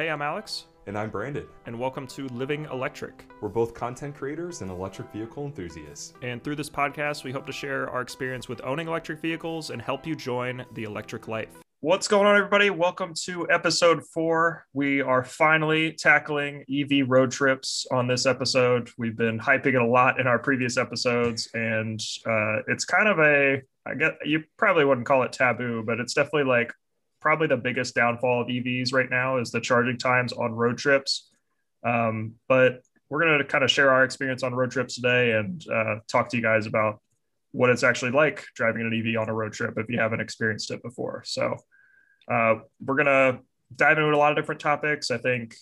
Hey, I'm Alex. And I'm Brandon. And welcome to Living Electric. We're both content creators and electric vehicle enthusiasts. And through this podcast, we hope to share our experience with owning electric vehicles and help you join the electric life. What's going on, everybody? Welcome to episode 4. We are finally tackling EV road trips on this episode. We've been hyping it a lot in our previous episodes, and it's kind of a, I guess you probably wouldn't call it taboo, but it's definitely like probably the biggest downfall of EVs right now is the charging times on road trips. But we're going to kind of share our experience on road trips today and talk to you guys about what it's actually like driving an EV on a road trip if you haven't experienced it before. So we're going to dive into a lot of different topics. I think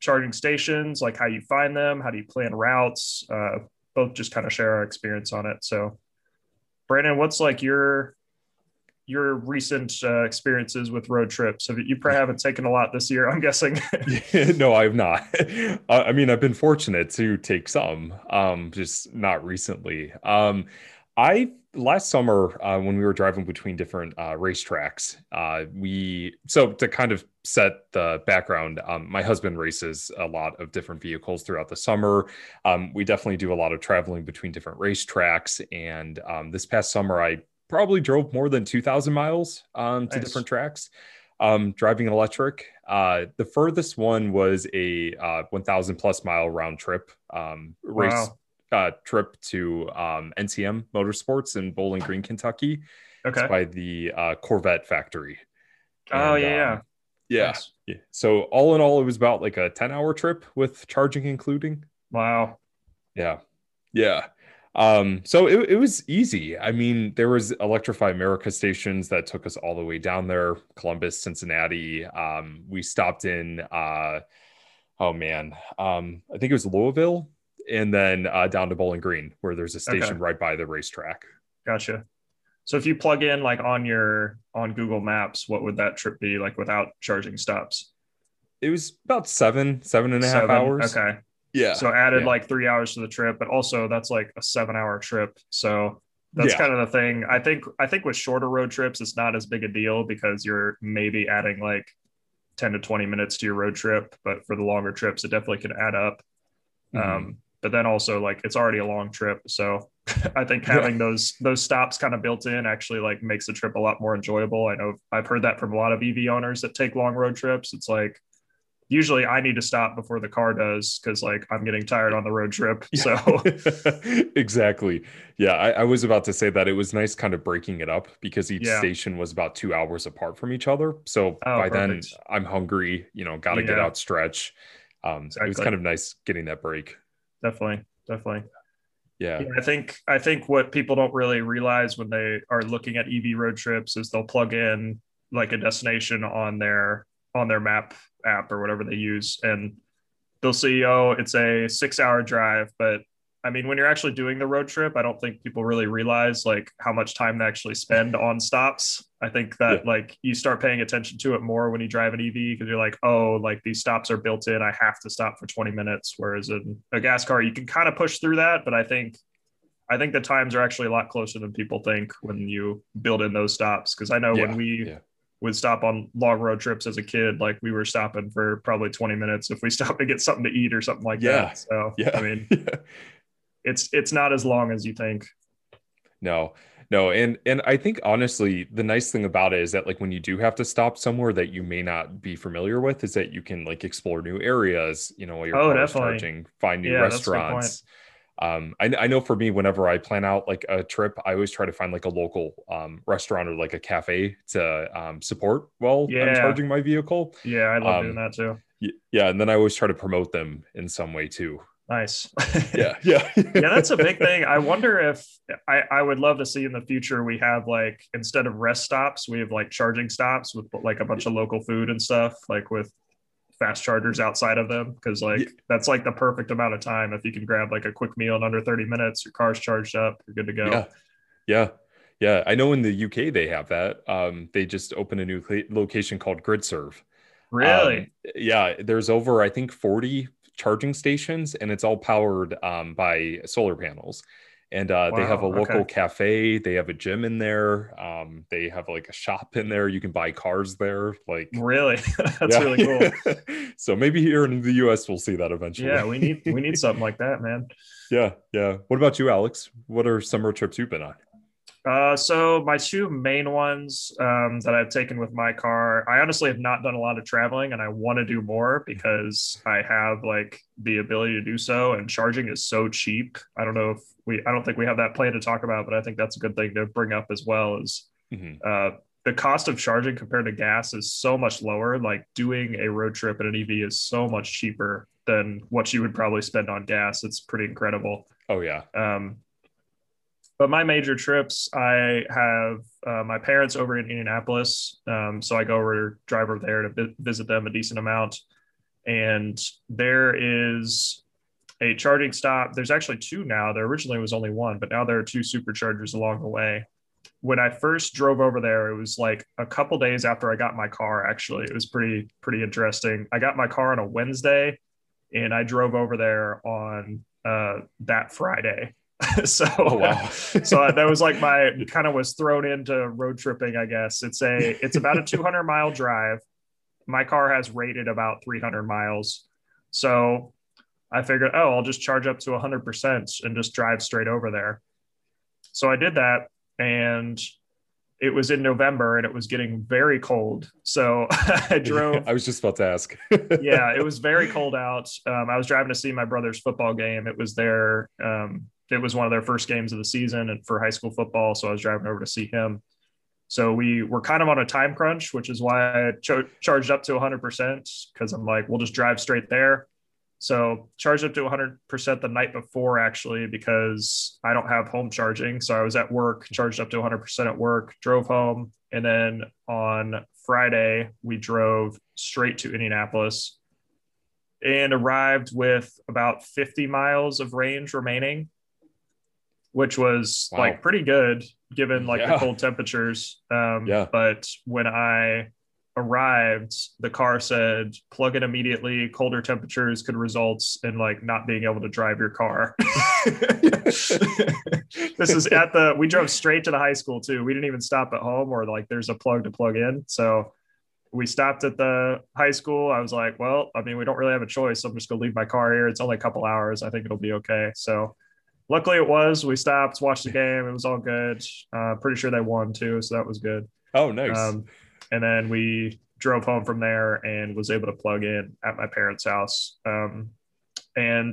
charging stations, like how you find them, how do you plan routes, both just kind of share our experience on it. So Brandon, what's like your recent experiences with road trips? You probably haven't taken a lot this year, I'm guessing. No, I have not. I mean, I've been fortunate to take some, just not recently. Last summer, when we were driving between different racetracks, so to kind of set the background, my husband races a lot of different vehicles throughout the summer. We definitely do a lot of traveling between different racetracks. And this past summer, I probably drove more than 2,000 miles to different tracks, driving electric. The furthest one was a 1,000 plus mile round trip trip to NCM Motorsports in Bowling Green, Kentucky. Okay. It's by the Corvette factory. Oh, and, yeah. Nice. Yeah. So all in all, it was about like a 10-hour trip with charging including. Wow. Yeah. Yeah. So it was easy. I mean, there was Electrify America stations that took us all the way down there, Columbus, Cincinnati. We stopped in, I think it was Louisville, and then down to Bowling Green, where there's a station right by the racetrack. Gotcha. So if you plug in like on Google Maps, what would that trip be like without charging stops? It was about seven and a half hours. Okay. Yeah. So added like 3 hours to the trip, but also that's like a 7-hour trip. So that's kind of the thing. I think with shorter road trips, it's not as big a deal because you're maybe adding like 10 to 20 minutes to your road trip. But for the longer trips, it definitely could add up. Mm-hmm. But then also like it's already a long trip. So I think having those stops kind of built in actually like makes the trip a lot more enjoyable. I know I've heard that from a lot of EV owners that take long road trips. It's like, usually I need to stop before the car does because like I'm getting tired on the road trip. So exactly. Yeah. I was about to say that it was nice kind of breaking it up because each station was about 2 hours apart from each other. So by perfect. Then I'm hungry, got to get out, stretch. Exactly. It was kind of nice getting that break. Definitely. Yeah. I think what people don't really realize when they are looking at EV road trips is they'll plug in like a destination on their map app or whatever they use. And they'll see, it's a 6-hour drive. But I mean, when you're actually doing the road trip, I don't think people really realize like how much time they actually spend on stops. I think that like you start paying attention to it more when you drive an EV because you're like, like these stops are built in. I have to stop for 20 minutes. Whereas in a gas car, you can kind of push through that. But I think the times are actually a lot closer than people think when you build in those stops. Because I know when we would stop on long road trips as a kid, like we were stopping for probably 20 minutes if we stopped to get something to eat or something like that. So I mean it's not as long as you think. No. And I think honestly, the nice thing about it is that like when you do have to stop somewhere that you may not be familiar with is that you can like explore new areas, while you're charging, find new restaurants. I know for me, whenever I plan out like a trip, I always try to find like a local restaurant or like a cafe to support while I'm charging my vehicle. Yeah, I love doing that too. Yeah, and then I always try to promote them in some way too. Nice. Yeah, that's a big thing. I wonder if I would love to see in the future we have like instead of rest stops, we have like charging stops with like a bunch of local food and stuff like with fast chargers outside of them because like that's like the perfect amount of time. If you can grab like a quick meal in under 30 minutes, your car's charged up, you're good to go. Yeah. I know in the UK they have that. They just opened a new location called Gridserve. Really? There's over I think 40 charging stations and it's all powered by solar panels. And wow, they have a local cafe. They have a gym in there. They have like a shop in there. You can buy cars there. Like really, that's really cool. So maybe here in the U.S. we'll see that eventually. Yeah, we need something like that, man. Yeah. What about you, Alex? What are summer trips you've been on? So my two main ones that I've taken with my car, I honestly have not done a lot of traveling, and I want to do more because I have like the ability to do so, and charging is so cheap. I don't think we have that plan to talk about, but I think that's a good thing to bring up as well, is the cost of charging compared to gas is so much lower. Like doing a road trip in an EV is so much cheaper than what you would probably spend on gas. It's pretty incredible. Oh yeah. But my major trips, I have my parents over in Indianapolis. So I go over, drive over there to visit them a decent amount. And there is a charging stop. There's actually two now. There originally was only one, but now there are two superchargers along the way. When I first drove over there, it was like a couple days after I got my car, actually. It was pretty interesting. I got my car on a Wednesday, and I drove over there on that Friday. So, oh, wow. So that was like my kind of was thrown into road tripping, I guess. It's about a 200-mile drive. My car has rated about 300 miles. So I figured, I'll just charge up to 100% and just drive straight over there. So I did that, and it was in November and it was getting very cold. So I drove. I was just about to ask. Yeah, it was very cold out. I was driving to see my brother's football game. It was there. It was one of their first games of the season and for high school football. So I was driving over to see him. So we were kind of on a time crunch, which is why I charged up to 100%, because I'm like, we'll just drive straight there. So charged up to 100% the night before, actually, because I don't have home charging. So I was at work, charged up to 100% at work, drove home. And then on Friday, we drove straight to Indianapolis and arrived with about 50 miles of range remaining, which was like pretty good given like the cold temperatures. But when I arrived, the car said, plug in immediately. Colder temperatures could result in like not being able to drive your car. This is we drove straight to the high school too. We didn't even stop at home or like there's a plug to plug in. So we stopped at the high school. I was like, well, I mean, we don't really have a choice. So I'm just gonna leave my car here. It's only a couple hours. I think it'll be okay. So luckily it was, we stopped, watched the game. It was all good. Pretty sure they won too. So that was good. Oh, nice. And then we drove home from there and was able to plug in at my parents' house. And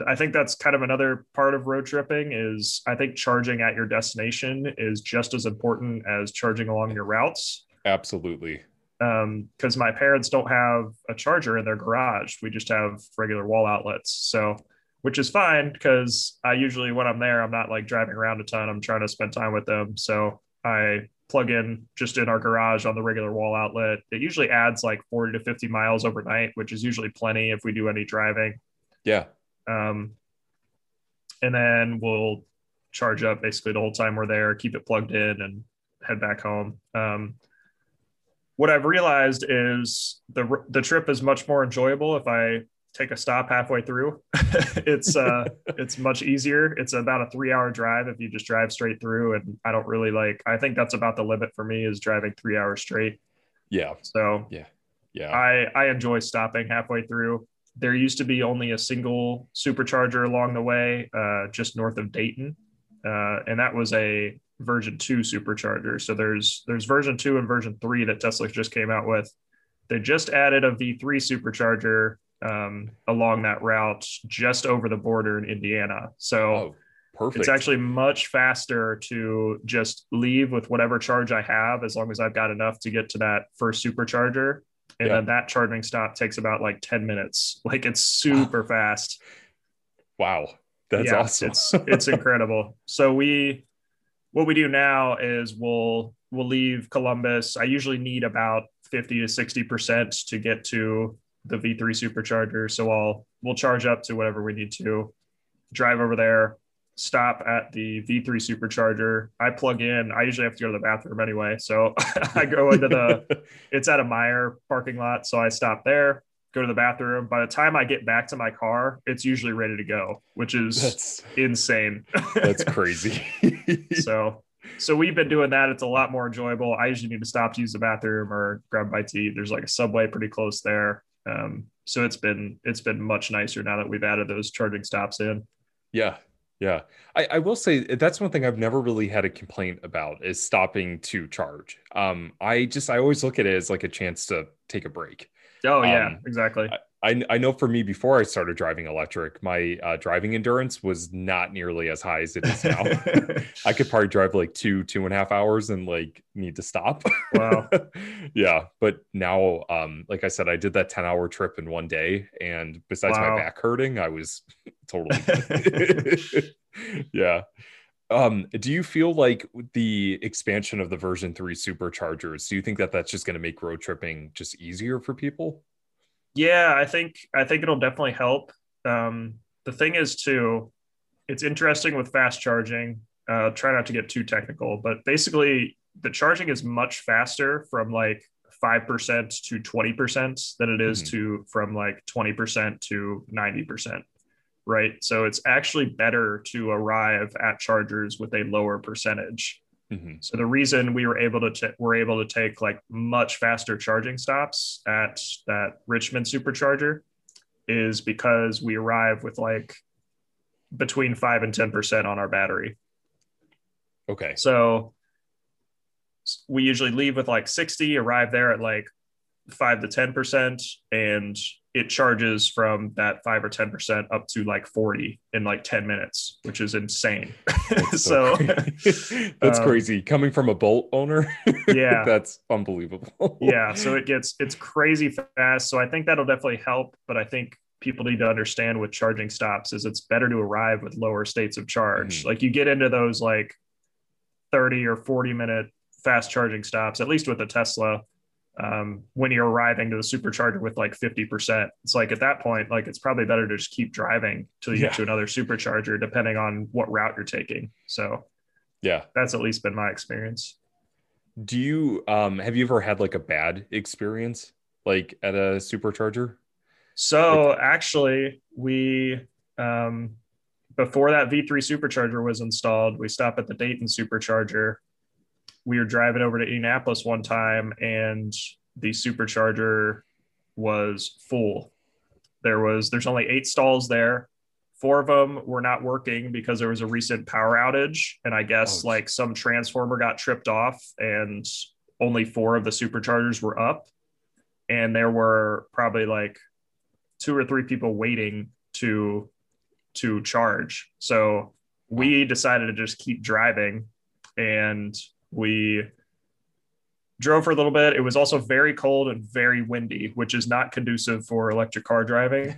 I think that's kind of another part of road tripping is I think charging at your destination is just as important as charging along your routes. Absolutely. Because my parents don't have a charger in their garage. We just have regular wall outlets. So, which is fine because I usually, when I'm there, I'm not like driving around a ton. I'm trying to spend time with them. So I plug in just in our garage on the regular wall outlet. It usually adds like 40 to 50 miles overnight, which is usually plenty if we do any driving. Yeah. And then we'll charge up basically the whole time we're there, keep it plugged in and head back home. What I've realized is the trip is much more enjoyable if I take a stop halfway through. It's much easier. It's about a 3-hour drive if you just drive straight through. And I don't really I think that's about the limit for me is driving 3 hours straight. Yeah. So yeah. I enjoy stopping halfway through. There used to be only a single supercharger along the way, just north of Dayton. And that was a version 2 supercharger. So there's version 2 and version 3 that Tesla just came out with. They just added a V3 supercharger along that route just over the border in Indiana. So perfect. It's actually much faster to just leave with whatever charge I have, as long as I've got enough to get to that first supercharger. And then that charging stop takes about 10 minutes. Like it's super fast. Wow. That's awesome. It's incredible. So what we do now is we'll leave Columbus. I usually need about 50 to 60% to get to the V3 supercharger. So we'll charge up to whatever we need to, drive over there, stop at the V3 supercharger. I plug in. I usually have to go to the bathroom anyway. So I go into it's at a Meijer parking lot. So I stop there, go to the bathroom. By the time I get back to my car, it's usually ready to go, which is insane. That's crazy. So we've been doing that. It's a lot more enjoyable. I usually need to stop to use the bathroom or grab a bite to eat. There's like a Subway pretty close there. So it's been much nicer now that we've added those charging stops in. Yeah. Yeah. I will say that's one thing I've never really had a complaint about is stopping to charge. I always look at it as like a chance to take a break. Oh yeah, exactly. I know for me, before I started driving electric, my driving endurance was not nearly as high as it is now. I could probably drive like 2.5 hours and like need to stop. Wow. Yeah. But now, like I said, I did that 10 hour trip in one day. And besides my back hurting, I was totally good. Yeah. Do you feel like the expansion of the version 3 superchargers, do you think that that's just going to make road tripping just easier for people? Yeah, I think it'll definitely help. The thing is too, it's interesting with fast charging, try not to get too technical, but basically the charging is much faster from like 5% to 20% than it is to from like 20% to 90%. Right. So it's actually better to arrive at chargers with a lower percentage. Mm-hmm. So the reason we were able to take like much faster charging stops at that Richmond supercharger is because we arrive with like between 5 and 10% on our battery. Okay. So we usually leave with like 60, arrive there at like 5 to 10%, and it charges from that 5 or 10% up to like 40 in like 10 minutes, which is insane. That's so crazy. That's crazy. Coming from a Bolt owner. Yeah. That's unbelievable. Yeah. So it's crazy fast. So I think that'll definitely help, but I think people need to understand with charging stops is it's better to arrive with lower states of charge. Mm-hmm. Like you get into those like 30 or 40 minute fast charging stops, at least with a Tesla. When you're arriving to the supercharger with like 50%, it's like at that point, like it's probably better to just keep driving till you get to another supercharger, depending on what route you're taking. So yeah, that's at least been my experience. Do you, have you ever had like a bad experience, like at a supercharger? So actually we, before that V3 supercharger was installed, we stopped at the Dayton supercharger. We were driving over to Indianapolis one time and the supercharger was full. There's only 8 stalls there. 4 of them were not working because there was a recent power outage. And I guess like some transformer got tripped off and only 4 of the superchargers were up. And there were probably like 2 or 3 people waiting to charge. So we decided to just keep driving, and we drove for a little bit. It was also very cold and very windy, which is not conducive for electric car driving.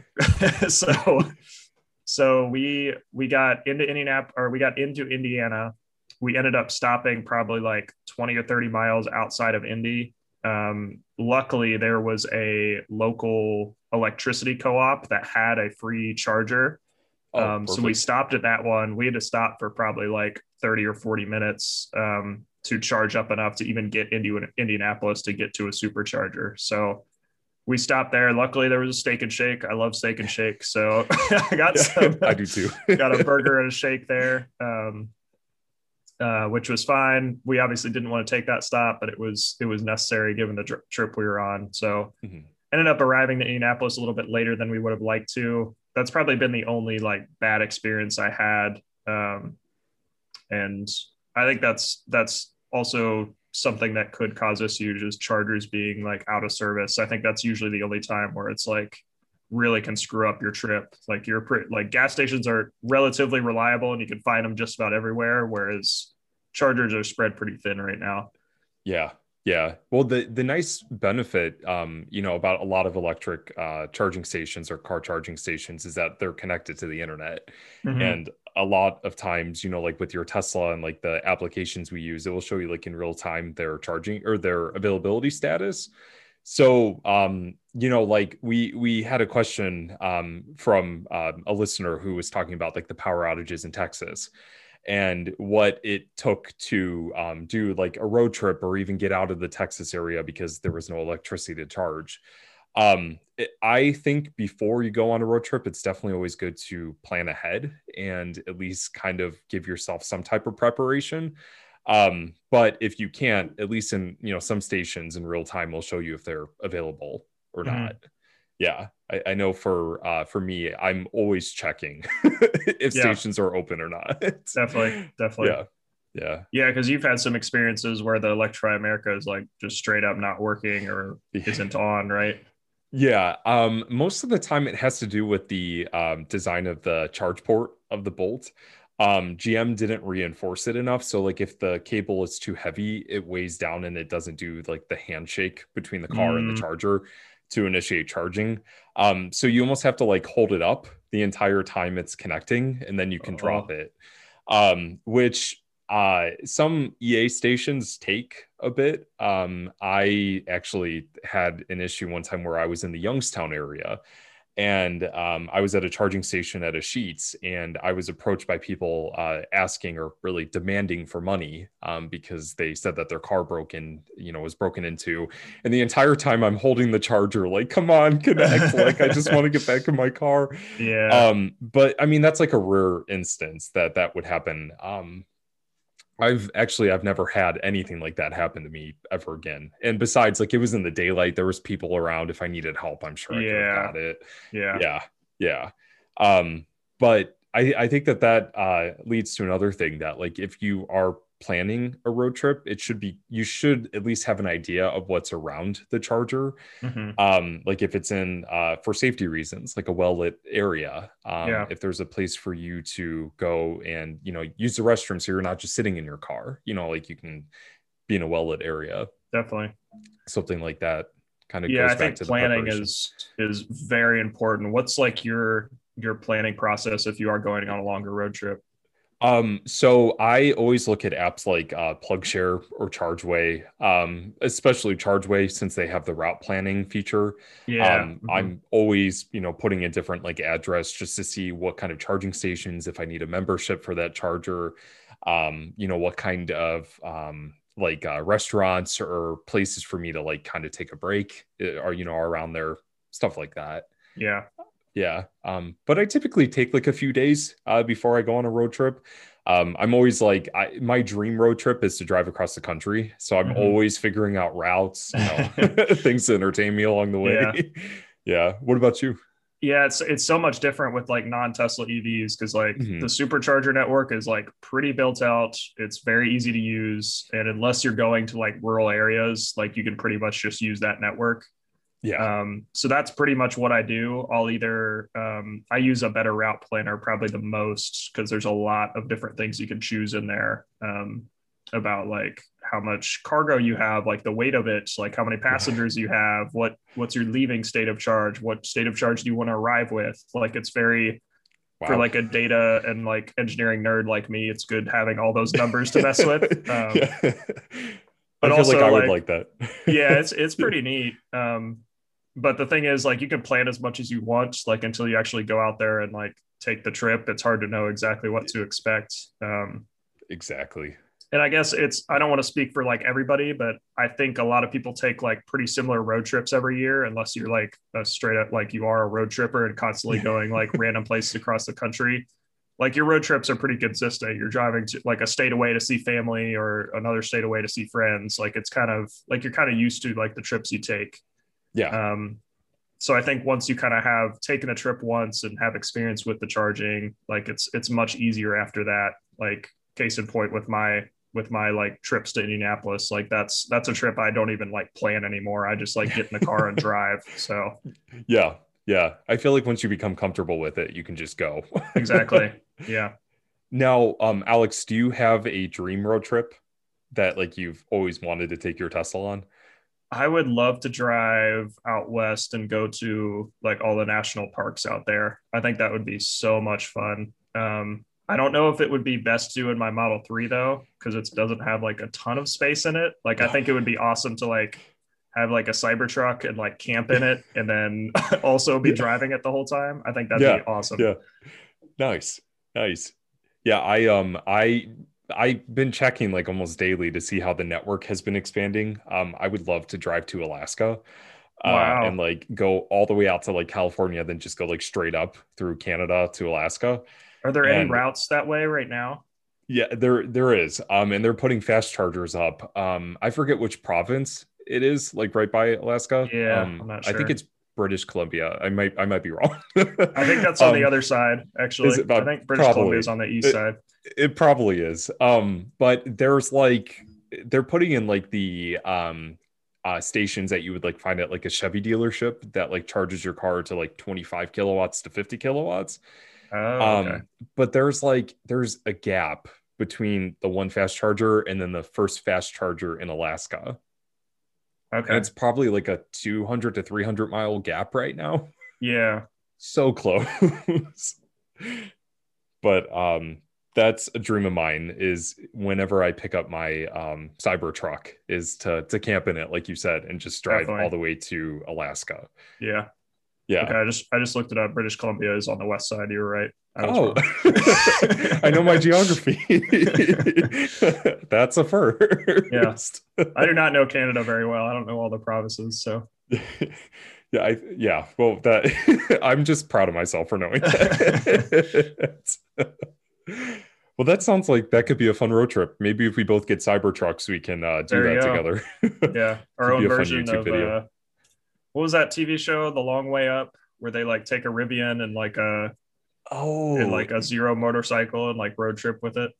So we got into Indianapolis, or we got into Indiana. We ended up stopping probably like 20 or 30 miles outside of Indy. Luckily, there was a local electricity co-op that had a free charger. So we stopped at that one. We had to stop for probably like 30 or 40 minutes to charge up enough to even get into Indianapolis to get to a supercharger. So we stopped there. Luckily, there was a Steak and Shake. I love Steak and Shake. So I got some. I do too. Got a burger and a shake there, which was fine. We obviously didn't want to take that stop, but it was necessary given the trip we were on. So ended up arriving to Indianapolis a little bit later than we would have liked to. That's probably been the only like bad experience I had. And I think that's also something that could cause issues is chargers being like out of service. I think that's usually the only time where it's like really can screw up your trip. Like like gas stations are relatively reliable and you can find them just about everywhere, whereas chargers are spread pretty thin right now. Yeah. Yeah. Well, the nice benefit, about a lot of electric charging stations or car charging stations is that they're connected to the internet. Mm-hmm. And a lot of times, like with your Tesla and like the applications we use, it will show you like in real time their charging or their availability status. So, like we had a question from a listener who was talking about like the power outages in Texas, and what it took to do like a road trip or even get out of the Texas area because there was no electricity to charge. I think before you go on a road trip, it's definitely always good to plan ahead and at least kind of give yourself some type of preparation. But if you can't, at least in, you know, some stations in real time will show you if they're available or not. Yeah. I know for me, I'm always checking if stations are open or not. Definitely. Yeah. Cause you've had some experiences where the Electrify America is like just straight up not working or isn't on, right? Yeah. Most of the time it has to do with the design of the charge port of the Bolt. GM didn't reinforce it enough. So like if the cable is too heavy, it weighs down and it doesn't do like the handshake between the car and the charger to initiate charging. So you almost have to like hold it up the entire time it's connecting and then you can drop it, which some EA stations take a bit. I actually had an issue one time where I was in the Youngstown area and I was at a charging station at a Sheetz and I was approached by people asking or really demanding for money because they said that their car was broken into. And the entire time I'm holding the charger, like, come on, connect. Like, I just want to get back in my car. Yeah. But I mean, that's like a rare instance that would happen. I've never had anything like that happen to me ever again. And besides, like, it was in the daylight, there was people around. If I needed help, I'm sure I could have got it. Yeah. But I think that leads to another thing that, like, if you are planning a road trip, you should at least have an idea of what's around the charger. Like if it's in, for safety reasons, like a well-lit area, if there's a place for you to go and, you know, use the restroom. So you're not just sitting in your car, you know, like you can be in a well-lit area. Definitely. Something like that kind of goes back to the preparation. Yeah, I think planning is very important. What's like your planning process if you are going on a longer road trip? So I always look at apps like PlugShare or Chargeway, especially Chargeway since they have the route planning feature. Yeah. I'm always, you know, putting in different like address just to see what kind of charging stations, if I need a membership for that charger, you know, what kind of restaurants or places for me to like kind of take a break or, you know, around there, stuff like that. Yeah. Yeah. But I typically take like a few days before I go on a road trip. I'm always like, my dream road trip is to drive across the country. So I'm always figuring out routes, you know, things to entertain me along the way. Yeah. What about you? Yeah. It's so much different with like non-Tesla EVs. Cause like the supercharger network is like pretty built out. It's very easy to use. And unless you're going to like rural areas, like you can pretty much just use that network. Yeah. So that's pretty much what I do. I'll either, I use a Better Route Planner probably the most because there's a lot of different things you can choose in there about like how much cargo you have, like the weight of it, like how many passengers you have, what's your leaving state of charge, what state of charge do you want to arrive with? Like it's very, for like a data and like engineering nerd like me, it's good having all those numbers to mess with. But I feel also like I would like that. Yeah, it's pretty neat. But the thing is, like, you can plan as much as you want, like, until you actually go out there and, like, take the trip. It's hard to know exactly what to expect. Exactly. And I guess I don't want to speak for, like, everybody, but I think a lot of people take, like, pretty similar road trips every year, unless you're, like, a straight up, like, you are a road tripper and constantly going, like, random places across the country. Like, your road trips are pretty consistent. You're driving to, like, a state away to see family or another state away to see friends. Like, it's kind of, like, you're kind of used to, like, the trips you take. Yeah. So I think once you kind of have taken a trip once and have experience with the charging, like it's much easier after that. Like case in point with my like trips to Indianapolis, like that's a trip I don't even like plan anymore. I just like get in the car and drive. So yeah. Yeah. I feel like once you become comfortable with it, you can just go. Exactly. Yeah. Now, Alex, do you have a dream road trip that like you've always wanted to take your Tesla on? I would love to drive out west and go to like all the national parks out there. I think that would be so much fun. I don't know if it would be best to do in my Model 3 though, because it doesn't have like a ton of space in it. Like I think it would be awesome to like have like a Cybertruck and like camp in it and then also be driving it the whole time. I think that'd be awesome. Yeah. Nice. Yeah. I've been checking like almost daily to see how the network has been expanding. I would love to drive to Alaska. Wow. And like go all the way out to like California, then just go like straight up through Canada to Alaska. Are there any routes that way right now? Yeah, there is. And they're putting fast chargers up. I forget which province it is, like right by Alaska. Yeah, I'm not sure. I think it's British Columbia. I might be wrong. I think that's on the other side, actually. I think British Columbia is on the east side. It probably is. But there's like, they're putting in like the stations that you would like find at like a Chevy dealership that like charges your car to like 25 kilowatts to 50 kilowatts. Oh, okay. But there's a gap between the one fast charger and then the first fast charger in Alaska. Okay. And it's probably like a 200 to 300 mile gap right now. Yeah. So close. But that's a dream of mine, is whenever I pick up my Cybertruck, is to camp in it, like you said, and just drive all the way to Alaska. Yeah. Yeah. Okay, I just looked it up. British Columbia is on the west side. You're right. I know my geography. That's a first. Yeah. I do not know Canada very well. I don't know all the provinces. So I'm just proud of myself for knowing that. Well, that sounds like that could be a fun road trip. Maybe if we both get Cybertrucks, we can do that together. Yeah. Our own version of what was that TV show, The Long Way Up, where they like take a Rivian and like a Zero motorcycle and like road trip with it?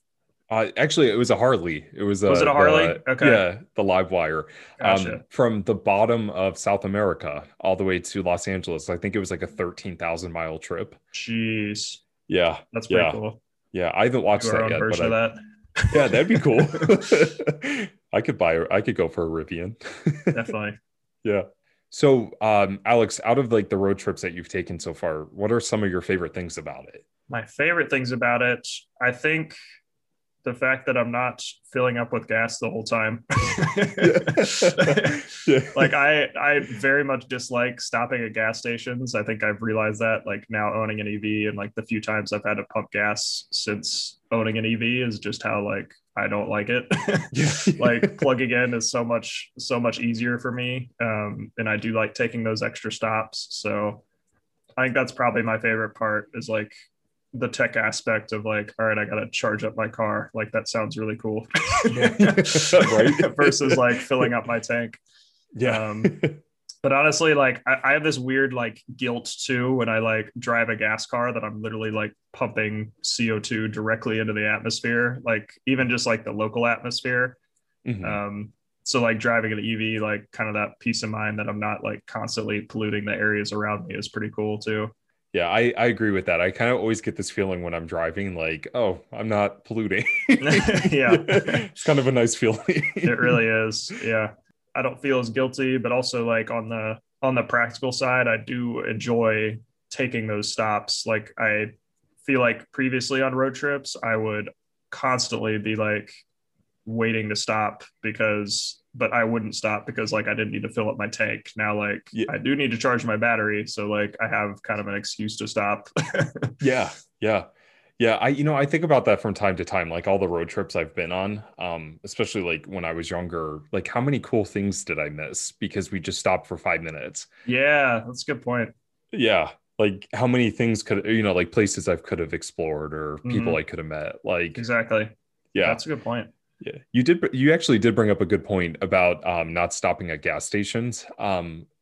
Actually, it was a Harley. Was it a Harley? Okay. Yeah, the Livewire. Gotcha. From the bottom of South America all the way to Los Angeles. I think it was like a 13,000 mile trip. Jeez. Yeah. That's pretty cool. Yeah, I haven't watched that yet. But that. Yeah, that'd be cool. I could go for a Rivian. Definitely. Yeah. So, Alex, out of like the road trips that you've taken so far, what are some of your favorite things about it? My favorite things about it, I think the fact that I'm not filling up with gas the whole time. Like I very much dislike stopping at gas stations. I think I've realized that like now owning an EV, and like the few times I've had to pump gas since owning an EV is just how like I don't like it. Like plugging in is so much easier for me. And I do like taking those extra stops. So I think that's probably my favorite part, is like the tech aspect of like, all right, I got to charge up my car. Like that sounds really cool. Right? Versus like filling up my tank. Yeah. But honestly, like I have this weird like guilt too when I like drive a gas car, that I'm literally like pumping CO2 directly into the atmosphere, like even just like the local atmosphere. Mm-hmm. So like driving an EV, like kind of that peace of mind that I'm not like constantly polluting the areas around me is pretty cool too. Yeah, I agree with that. I kind of always get this feeling when I'm driving, like, oh, I'm not polluting. Yeah. It's kind of a nice feeling. It really is. Yeah. I don't feel as guilty, but also like on the practical side, I do enjoy taking those stops. Like I feel like previously on road trips, I would constantly be like waiting to stop but I wouldn't stop because like I didn't need to fill up my tank. Now, like I do need to charge my battery. So like I have kind of an excuse to stop. Yeah. Yeah. Yeah, I think about that from time to time, like all the road trips I've been on, especially like when I was younger, like how many cool things did I miss because we just stopped for 5 minutes? Yeah, that's a good point. Yeah, like how many things could, like places I could have explored or people I could have met. Like exactly. Yeah, that's a good point. Yeah, you actually did bring up a good point about not stopping at gas stations.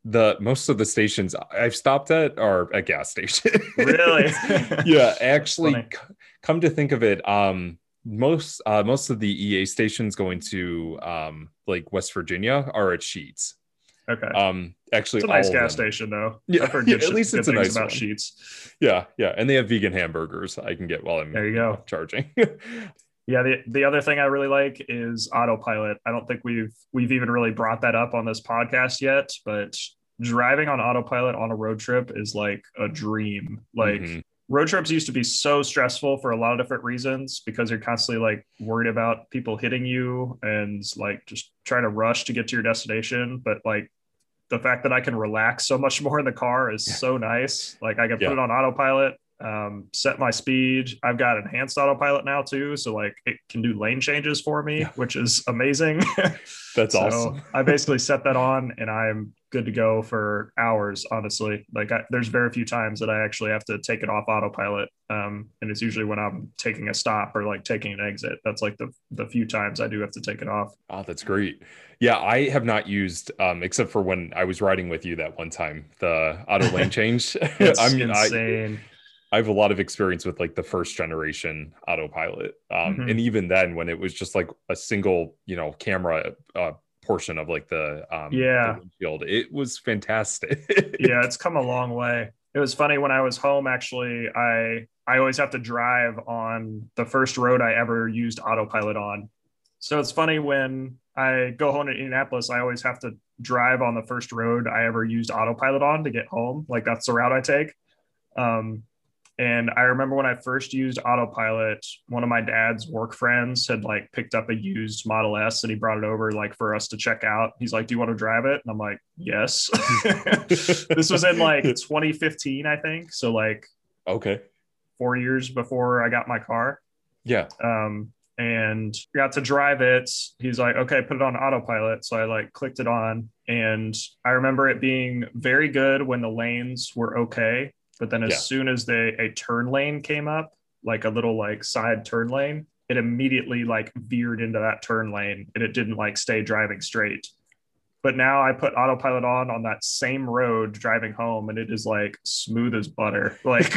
The most of the stations I've stopped at are at gas stations. Really? Yeah, actually, come to think of it, most of the EA stations going to like West Virginia are at Sheetz. Okay. Actually, it's a nice gas station though. Yeah, I've heard at least it's a nice about one. Sheetz. Yeah, yeah, and they have vegan hamburgers I can get while I'm there. You go charging. Yeah, the other thing I really like is autopilot. I don't think we've even really brought that up on this podcast yet, but driving on autopilot on a road trip is like a dream. Like road trips used to be so stressful for a lot of different reasons, because you're constantly like worried about people hitting you and like just trying to rush to get to your destination. But like the fact that I can relax so much more in the car is so nice. Like I can put it on autopilot. set my speed. I've got enhanced autopilot now too. So like it can do lane changes for me, which is amazing. That's awesome. I basically set that on and I'm good to go for hours. Honestly, like there's very few times that I actually have to take it off autopilot. And it's usually when I'm taking a stop or like taking an exit. That's like the few times I do have to take it off. Oh, that's great. Yeah. I have not used, except for when I was riding with you that one time, the auto lane change. It's insane. I have a lot of experience with like the first generation autopilot. And even then when it was just like a single, camera portion of like the windshield, it was fantastic. Yeah. It's come a long way. It was funny when I was home, actually, I always have to drive on the first road I ever used autopilot on. So it's funny when I go home to Indianapolis, I always have to drive on the first road I ever used autopilot on to get home. Like that's the route I take. And I remember when I first used autopilot, one of my dad's work friends had like picked up a used Model S and he brought it over like for us to check out. He's like, do you want to drive it? And I'm like, yes. This was in like 2015, I think. So like, okay, 4 years before I got my car. Yeah. And got to drive it. He's like, okay, put it on autopilot. So I like clicked it on and I remember it being very good when the lanes were okay. But then as soon as a turn lane came up, like a little like side turn lane, it immediately like veered into that turn lane and it didn't like stay driving straight. But now I put autopilot on that same road driving home and it is like smooth as butter. Like,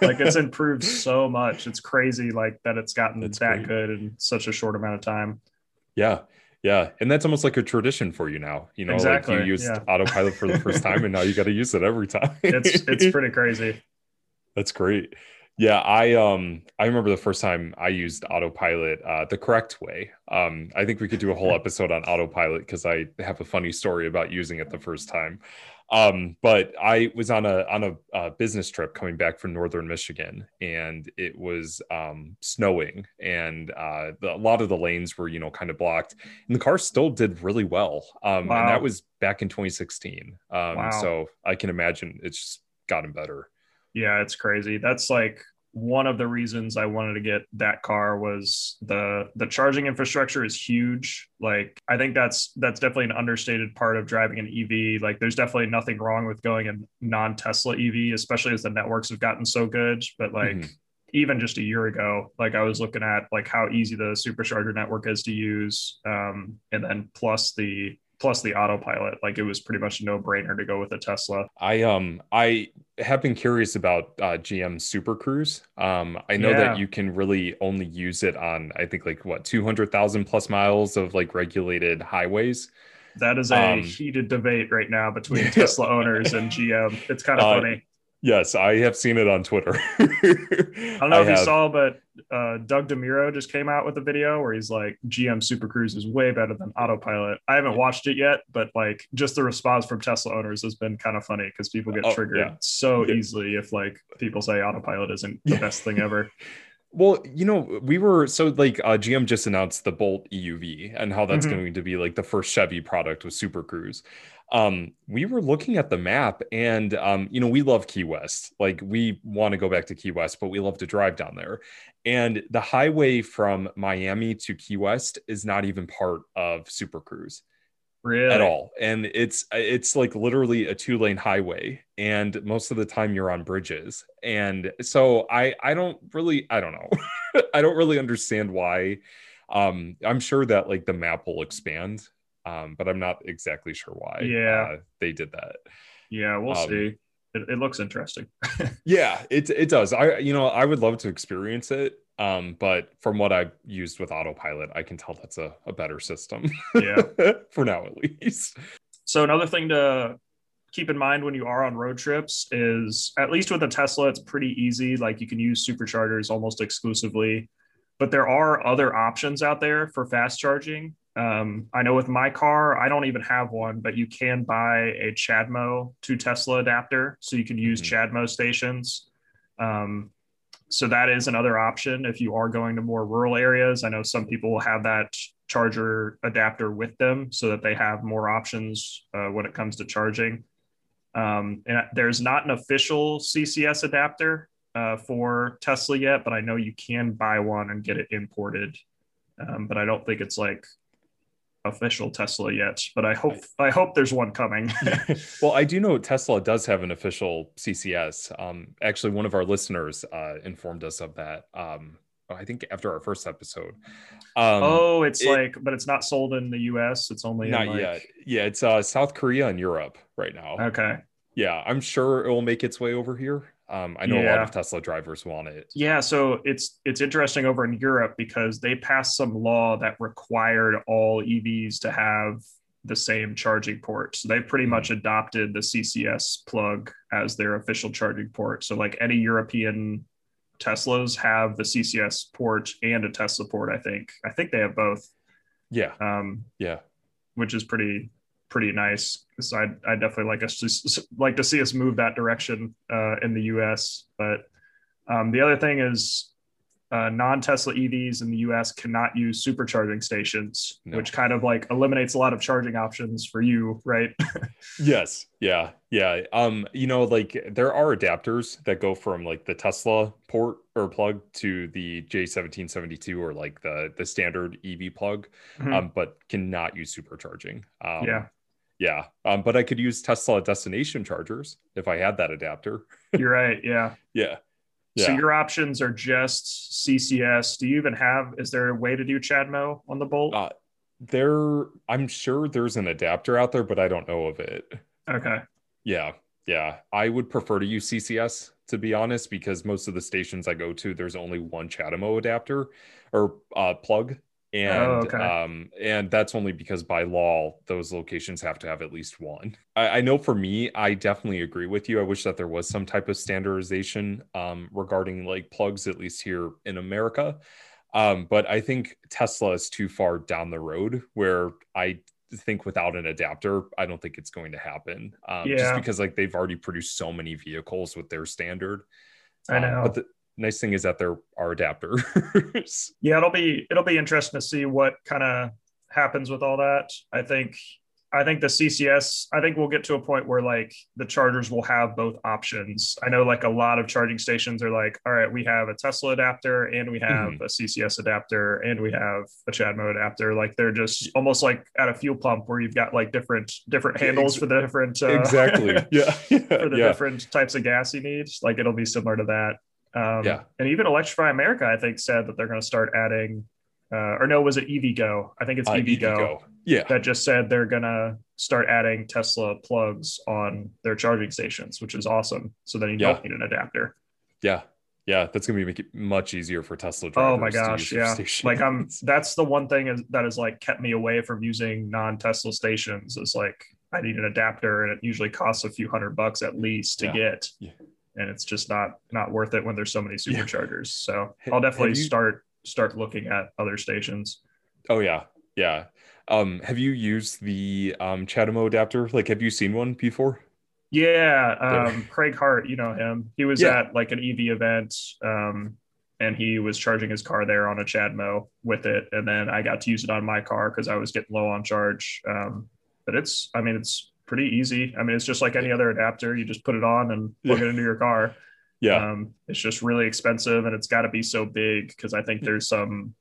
like it's improved so much. It's crazy like that it's gotten that good in such a short amount of time. Yeah. Yeah. And that's almost like a tradition for you now, exactly. Like you used autopilot for the first time and now you got to use it every time. It's pretty crazy. That's great. Yeah. I remember the first time I used autopilot, the correct way. I think we could do a whole episode on autopilot cause I have a funny story about using it the first time. But I was on a business trip coming back from Northern Michigan and it was, snowing and, a lot of the lanes were, kind of blocked and the car still did really well. And that was back in 2016. So I can imagine it's just gotten better. Yeah. It's crazy. That's like one of the reasons I wanted to get that car was the charging infrastructure is huge. Like, I think that's definitely an understated part of driving an EV. Like there's definitely nothing wrong with going in non-Tesla EV, especially as the networks have gotten so good. But like, even just a year ago, like I was looking at like how easy the supercharger network is to use. And then plus the autopilot, like it was pretty much a no-brainer to go with a Tesla. I have been curious about GM's Super Cruise. I know that you can really only use it on, I think like 200,000 plus miles of like regulated highways. That is a heated debate right now between Tesla owners and GM. It's kind of funny. Yes, I have seen it on Twitter. I don't know if you saw, but Doug DeMuro just came out with a video where he's like, GM Super Cruise is way better than autopilot. I haven't watched it yet, but like just the response from Tesla owners has been kind of funny because people get triggered so easily if like people say autopilot isn't the best thing ever. Well, GM just announced the Bolt EUV and how that's going to be like the first Chevy product with Super Cruise. We were looking at the map and, we love Key West. Like we want to go back to Key West, but we love to drive down there. And the highway from Miami to Key West is not even part of Super Cruise. Really? At all. And it's like literally a 2-lane highway. And most of the time you're on bridges. And so I don't know. I don't really understand why. I'm sure that like the map will expand. But I'm not exactly sure why they did that. Yeah. We'll see. It looks interesting. Yeah, it does. I would love to experience it. But from what I've used with autopilot, I can tell that's a better system. Yeah, for now, at least. So another thing to keep in mind when you are on road trips is, at least with a Tesla, it's pretty easy. Like you can use superchargers almost exclusively, but there are other options out there for fast charging. I know with my car, I don't even have one, but you can buy a CHAdeMO to Tesla adapter. So you can use CHAdeMO stations. So that is another option if you are going to more rural areas. I know some people will have that charger adapter with them so that they have more options when it comes to charging. And there's not an official CCS adapter for Tesla yet, but I know you can buy one and get it imported. But I don't think it's like official Tesla yet, but I hope there's one coming. Well, I do know Tesla does have an official CCS. Actually, one of our listeners informed us of that. I think after our first episode. But it's not sold in the US. It's only not yet. Yeah, it's South Korea and Europe right now. Okay. Yeah, I'm sure it will make its way over here. I know a lot of Tesla drivers want it. Yeah, so it's interesting over in Europe because they passed some law that required all EVs to have the same charging port. So they pretty much adopted the CCS plug as their official charging port. So like any European Teslas have the CCS port and a Tesla port, I think. I think they have both. Yeah. Which is pretty nice. So I definitely like to see us move that direction in the US. But the other thing is non-Tesla EVs in the US cannot use supercharging stations, which kind of like eliminates a lot of charging options for you, right? Yes. Yeah. Yeah. Like there are adapters that go from like the Tesla port or plug to the J1772 or like the standard EV plug, but cannot use supercharging. Yeah. But I could use Tesla destination chargers if I had that adapter. You're right. Yeah. Yeah. Yeah. So your options are just CCS. Do you even have, is there a way to do CHAdeMO on the Bolt? I'm sure there's an adapter out there, but I don't know of it. Okay. Yeah. Yeah. I would prefer to use CCS, to be honest, because most of the stations I go to, there's only one CHAdeMO adapter or plug. And, and that's only because by law, those locations have to have at least one. I know for me, I definitely agree with you. I wish that there was some type of standardization regarding like plugs, at least here in America. But I think Tesla is too far down the road where I think without an adapter, I don't think it's going to happen. Just because like they've already produced so many vehicles with their standard. I know. But nice thing is that there are adapters. Yeah, it'll be interesting to see what kind of happens with all that. I think the CCS, I think we'll get to a point where like the chargers will have both options. I know like a lot of charging stations are like, all right, we have a Tesla adapter and we have a CCS adapter and we have a CHAdeMO adapter. Like they're just almost like at a fuel pump where you've got like different handles for the different different types of gas you need. Like it'll be similar to that. And even Electrify America, I think, said that they're going to start adding, was it EVgo? I think it's EVgo. Yeah. That just said they're going to start adding Tesla plugs on their charging stations, which is awesome. So then you don't need an adapter. Yeah. Yeah. That's going to make it much easier for Tesla drivers. Oh my gosh. Yeah. Like that's the one thing that has like kept me away from using non-Tesla stations is like, I need an adapter and it usually costs a few $100 at least to get. Yeah. And it's just not worth it when there's so many superchargers. So I'll definitely start looking at other stations. Oh yeah. Yeah. Have you used the CHAdeMO adapter? Like, have you seen one before? Yeah. Craig Hart, you know him, he was at like an EV event and he was charging his car there on a CHAdeMO with it. And then I got to use it on my car cause I was getting low on charge. But it's pretty easy. I mean, it's just like any other adapter. You just put it on and plug it into your car. Yeah. It's just really expensive and it's got to be so big because I think there's some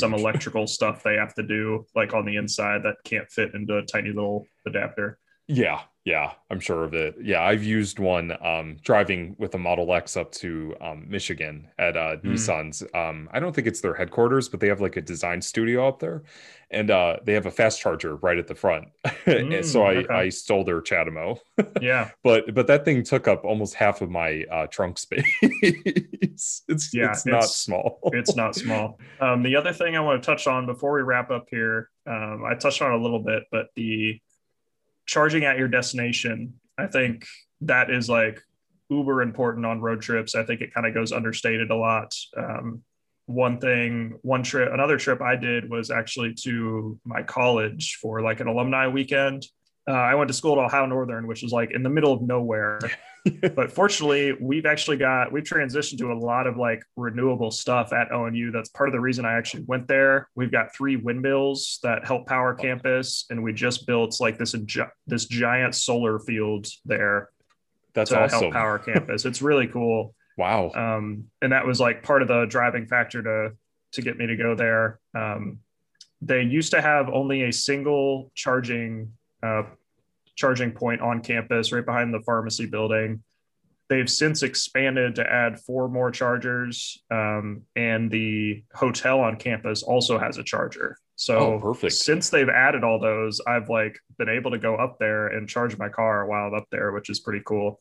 electrical stuff they have to do like on the inside that can't fit into a tiny little adapter. Yeah. Yeah. I'm sure of it. Yeah. I've used one driving with a Model X up to Michigan at Nissan's. I don't think it's their headquarters, but they have like a design studio up there and they have a fast charger right at the front. And so I stole their CHAdeMO. Yeah. But that thing took up almost half of my trunk space. It's not small. It's not small. The other thing I want to touch on before we wrap up here, I touched on it a little bit, but the charging at your destination, I think that is like uber important on road trips. I think it kind of goes understated a lot. Another trip I did was actually to my college for like an alumni weekend. I went to school at Ohio Northern, which is like in the middle of nowhere. But fortunately, we've transitioned to a lot of like renewable stuff at ONU. That's part of the reason I actually went there. We've got 3 windmills that help power campus. And we just built like this giant solar field there. That's awesome. Help power campus. It's really cool. Wow. And that was like part of the driving factor to get me to go there. They used to have only a single charging point on campus right behind the pharmacy building. They've since expanded to add 4 more chargers. And the hotel on campus also has a charger. So perfect. Since they've added all those, I've like been able to go up there and charge my car while I'm up there, which is pretty cool.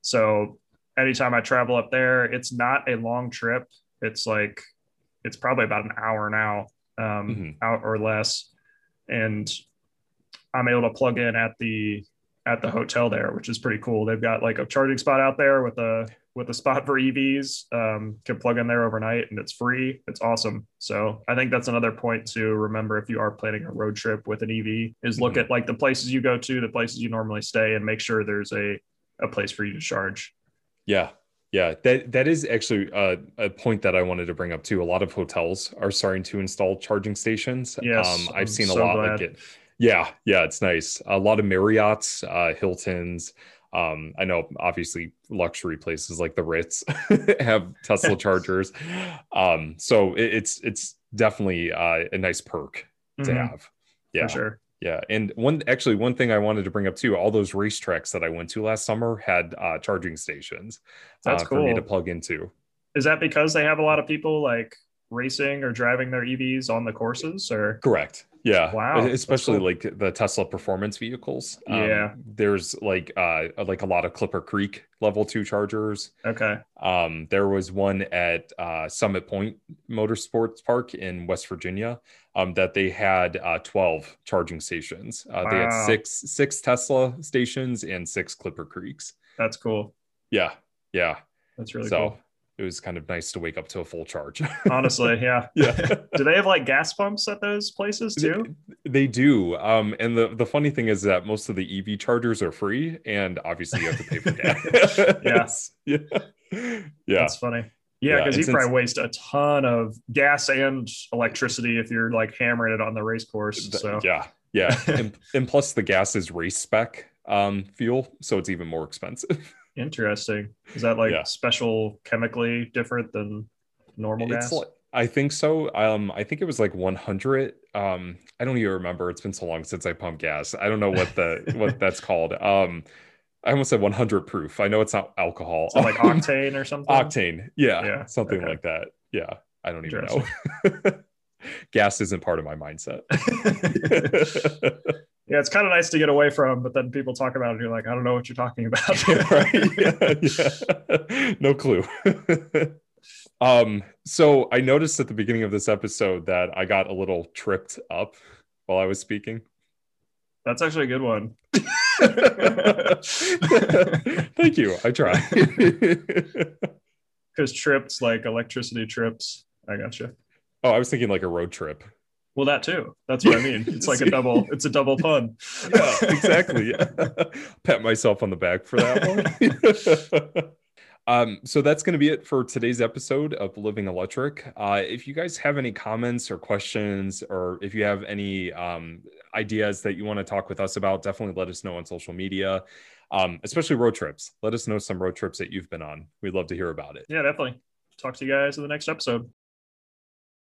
So anytime I travel up there, it's not a long trip. It's probably about an hour now, out or less. And I'm able to plug in at the hotel there, which is pretty cool. They've got like a charging spot out there with a spot for EVs, can plug in there overnight, and it's free. It's awesome. So I think that's another point to remember if you are planning a road trip with an EV is look at like the places you go to, the places you normally stay, and make sure there's a place for you to charge. Yeah. Yeah. That is actually a point that I wanted to bring up too. A lot of hotels are starting to install charging stations. Yes, I've seen a lot like it. Yeah. Yeah. It's nice. A lot of Marriott's, Hilton's. I know obviously luxury places like the Ritz have Tesla chargers. So it's definitely a nice perk to have. Yeah. For sure. Yeah. And one thing I wanted to bring up too, all those racetracks that I went to last summer had charging stations for me to plug into. Is that because they have a lot of people like racing or driving their EVs on the courses or? Correct. Yeah. Wow. Especially like the Tesla performance vehicles. Yeah. There's like a lot of Clipper Creek level 2 chargers. Okay. There was one at Summit Point Motorsports Park in West Virginia that they had 12 charging stations. Wow. They had six Tesla stations and 6 Clipper Creeks. That's cool. Yeah. Yeah. That's really cool. It was kind of nice to wake up to a full charge. Honestly, yeah. Yeah. Do they have like gas pumps at those places too? They do. And the funny thing is that most of the EV chargers are free, and obviously you have to pay for gas. Yeah. Yeah. Yeah. That's funny. Yeah, because you probably waste a ton of gas and electricity if you're like hammering it on the race course. So yeah. Yeah. and plus the gas is race spec fuel, so it's even more expensive. Interesting. Is that like special chemically different than normal gas? I think so. I think it was like 100. I don't even remember. It's been so long since I pumped gas. I don't know what that's called. I almost said 100 proof. I know it's not alcohol. So like octane or something? Octane. Yeah. Something like that. Yeah. I don't even know. Gas isn't part of my mindset. Yeah, it's kind of nice to get away from, but then people talk about it and you're like, I don't know what you're talking about. Right? Yeah. No clue. So I noticed at the beginning of this episode that I got a little tripped up while I was speaking. That's actually a good one. Thank you. I try. Because trips, like electricity trips. I gotcha. Oh, I was thinking like a road trip. Well, that too. That's what I mean. It's like a double pun. Yeah, exactly. Pat myself on the back for that one. So that's going to be it for today's episode of Living Electric. If you guys have any comments or questions, or if you have any ideas that you want to talk with us about, definitely let us know on social media, especially road trips. Let us know some road trips that you've been on. We'd love to hear about it. Yeah, definitely. Talk to you guys in the next episode.